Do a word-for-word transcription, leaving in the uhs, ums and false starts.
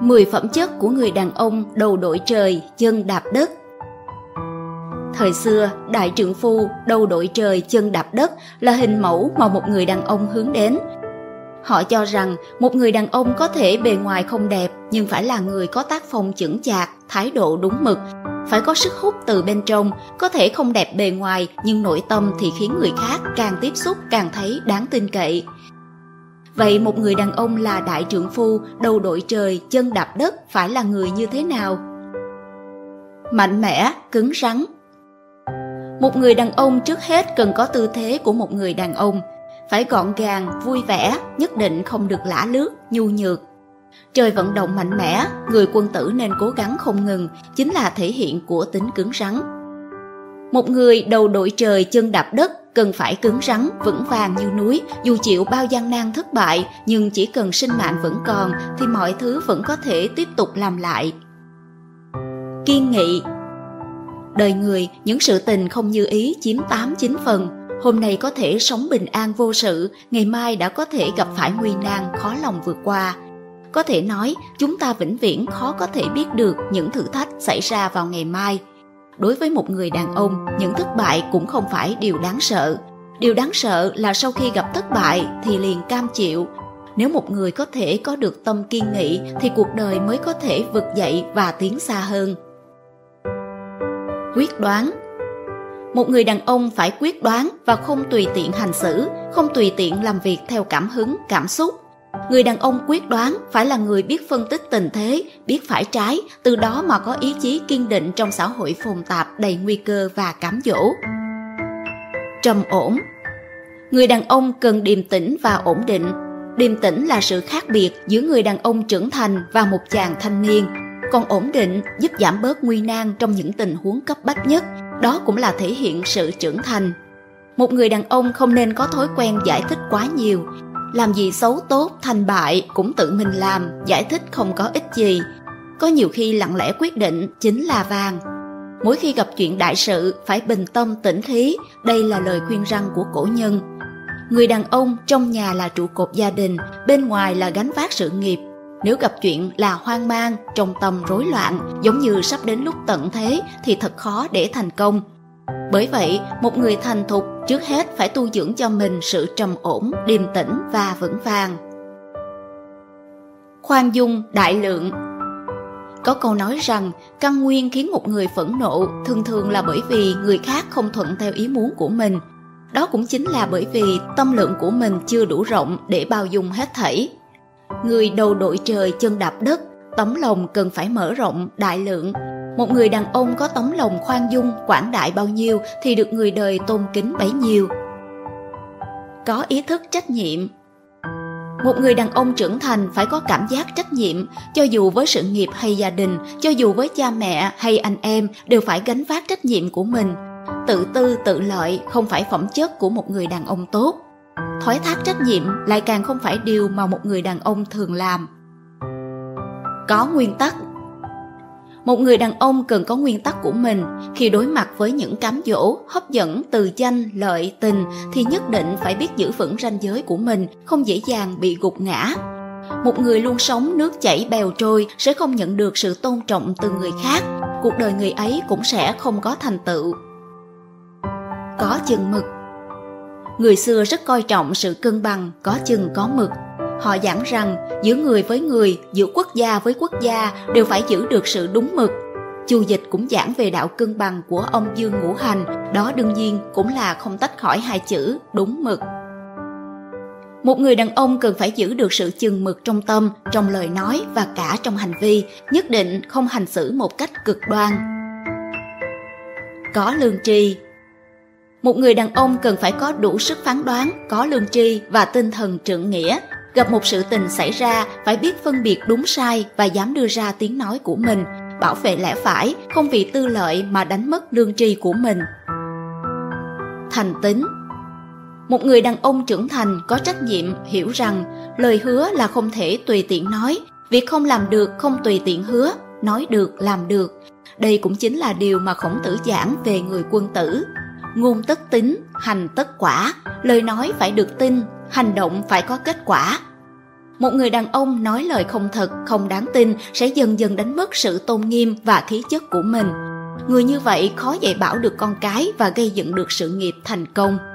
mười phẩm chất của người đàn ông đầu đội trời, chân đạp đất. Thời xưa, đại trượng phu, đầu đội trời, chân đạp đất là hình mẫu mà một người đàn ông hướng đến. Họ cho rằng một người đàn ông có thể bề ngoài không đẹp nhưng phải là người có tác phong chững chạc, thái độ đúng mực, phải có sức hút từ bên trong, có thể không đẹp bề ngoài nhưng nội tâm thì khiến người khác càng tiếp xúc càng thấy đáng tin cậy. Vậy một người đàn ông là đại trượng phu, đầu đội trời, chân đạp đất phải là người như thế nào? Mạnh mẽ, cứng rắn. Một người đàn ông trước hết cần có tư thế của một người đàn ông. Phải gọn gàng, vui vẻ, nhất định không được lả lướt, nhu nhược. Chơi vận động mạnh mẽ, người quân tử nên cố gắng không ngừng, chính là thể hiện của tính cứng rắn. Một người đầu đội trời, chân đạp đất cần phải cứng rắn, vững vàng như núi, dù chịu bao gian nan thất bại, nhưng chỉ cần sinh mạng vẫn còn thì mọi thứ vẫn có thể tiếp tục làm lại. Kiên nghị. Đời người, những sự tình không như ý chiếm tám chín phần. Hôm nay có thể sống bình an vô sự, ngày mai đã có thể gặp phải nguy nan khó lòng vượt qua. Có thể nói, chúng ta vĩnh viễn khó có thể biết được những thử thách xảy ra vào ngày mai. Đối với một người đàn ông, những thất bại cũng không phải điều đáng sợ. Điều đáng sợ là sau khi gặp thất bại thì liền cam chịu. Nếu một người có thể có được tâm kiên nghị thì cuộc đời mới có thể vực dậy và tiến xa hơn. Quyết đoán. Một người đàn ông phải quyết đoán và không tùy tiện hành xử, không tùy tiện làm việc theo cảm hứng, cảm xúc. Người đàn ông quyết đoán phải là người biết phân tích tình thế, biết phải trái, từ đó mà có ý chí kiên định trong xã hội phồn tạp đầy nguy cơ và cám dỗ. Trầm ổn. Người đàn ông cần điềm tĩnh và ổn định. Điềm tĩnh là sự khác biệt giữa người đàn ông trưởng thành và một chàng thanh niên. Còn ổn định giúp giảm bớt nguy nan trong những tình huống cấp bách nhất, đó cũng là thể hiện sự trưởng thành. Một người đàn ông không nên có thói quen giải thích quá nhiều. Làm gì xấu tốt, thành bại cũng tự mình làm, giải thích không có ích gì. Có nhiều khi lặng lẽ quyết định chính là vàng. Mỗi khi gặp chuyện đại sự, phải bình tâm tĩnh khí, đây là lời khuyên răn của cổ nhân. Người đàn ông trong nhà là trụ cột gia đình, bên ngoài là gánh vác sự nghiệp. Nếu gặp chuyện là hoang mang, trong tâm rối loạn, giống như sắp đến lúc tận thế thì thật khó để thành công. Bởi vậy, một người thành thục trước hết phải tu dưỡng cho mình sự trầm ổn, điềm tĩnh và vững vàng. Khoan dung, đại lượng. Có câu nói rằng, căn nguyên khiến một người phẫn nộ thường thường là bởi vì người khác không thuận theo ý muốn của mình. Đó cũng chính là bởi vì tâm lượng của mình chưa đủ rộng để bao dung hết thảy. Người đầu đội trời, chân đạp đất, tấm lòng cần phải mở rộng, đại lượng. Một người đàn ông có tấm lòng khoan dung, quảng đại bao nhiêu thì được người đời tôn kính bấy nhiêu. Có ý thức trách nhiệm. Một người đàn ông trưởng thành phải có cảm giác trách nhiệm, cho dù với sự nghiệp hay gia đình, cho dù với cha mẹ hay anh em đều phải gánh vác trách nhiệm của mình. Tự tư tự lợi không phải phẩm chất của một người đàn ông tốt. Thoái thác trách nhiệm lại càng không phải điều mà một người đàn ông thường làm. Có nguyên tắc. Một người đàn ông cần có nguyên tắc của mình. Khi đối mặt với những cám dỗ, hấp dẫn từ danh, lợi, tình thì nhất định phải biết giữ vững ranh giới của mình, không dễ dàng bị gục ngã. Một người luôn sống nước chảy bèo trôi sẽ không nhận được sự tôn trọng từ người khác. Cuộc đời người ấy cũng sẽ không có thành tựu. Có chừng mực. Người xưa rất coi trọng sự cân bằng, có chừng có mực. Họ giảng rằng giữa người với người, giữa quốc gia với quốc gia đều phải giữ được sự đúng mực. Chu Dịch cũng giảng về đạo cân bằng của ông Dương Ngũ Hành, đó đương nhiên cũng là không tách khỏi hai chữ đúng mực. Một người đàn ông cần phải giữ được sự chừng mực trong tâm, trong lời nói và cả trong hành vi, nhất định không hành xử một cách cực đoan. Có lương tri. Một người đàn ông cần phải có đủ sức phán đoán, có lương tri và tinh thần trượng nghĩa. Gặp một sự tình xảy ra, phải biết phân biệt đúng sai và dám đưa ra tiếng nói của mình, bảo vệ lẽ phải, không vì tư lợi mà đánh mất lương tri của mình. Thành tín. Một người đàn ông trưởng thành có trách nhiệm hiểu rằng lời hứa là không thể tùy tiện nói, việc không làm được không tùy tiện hứa, nói được làm được. Đây cũng chính là điều mà Khổng Tử giảng về người quân tử. Ngôn tất tín, hành tất quả, lời nói phải được tin, hành động phải có kết quả. Một người đàn ông nói lời không thật, không đáng tin sẽ dần dần đánh mất sự tôn nghiêm và khí chất của mình. Người như vậy khó dạy bảo được con cái và gây dựng được sự nghiệp thành công.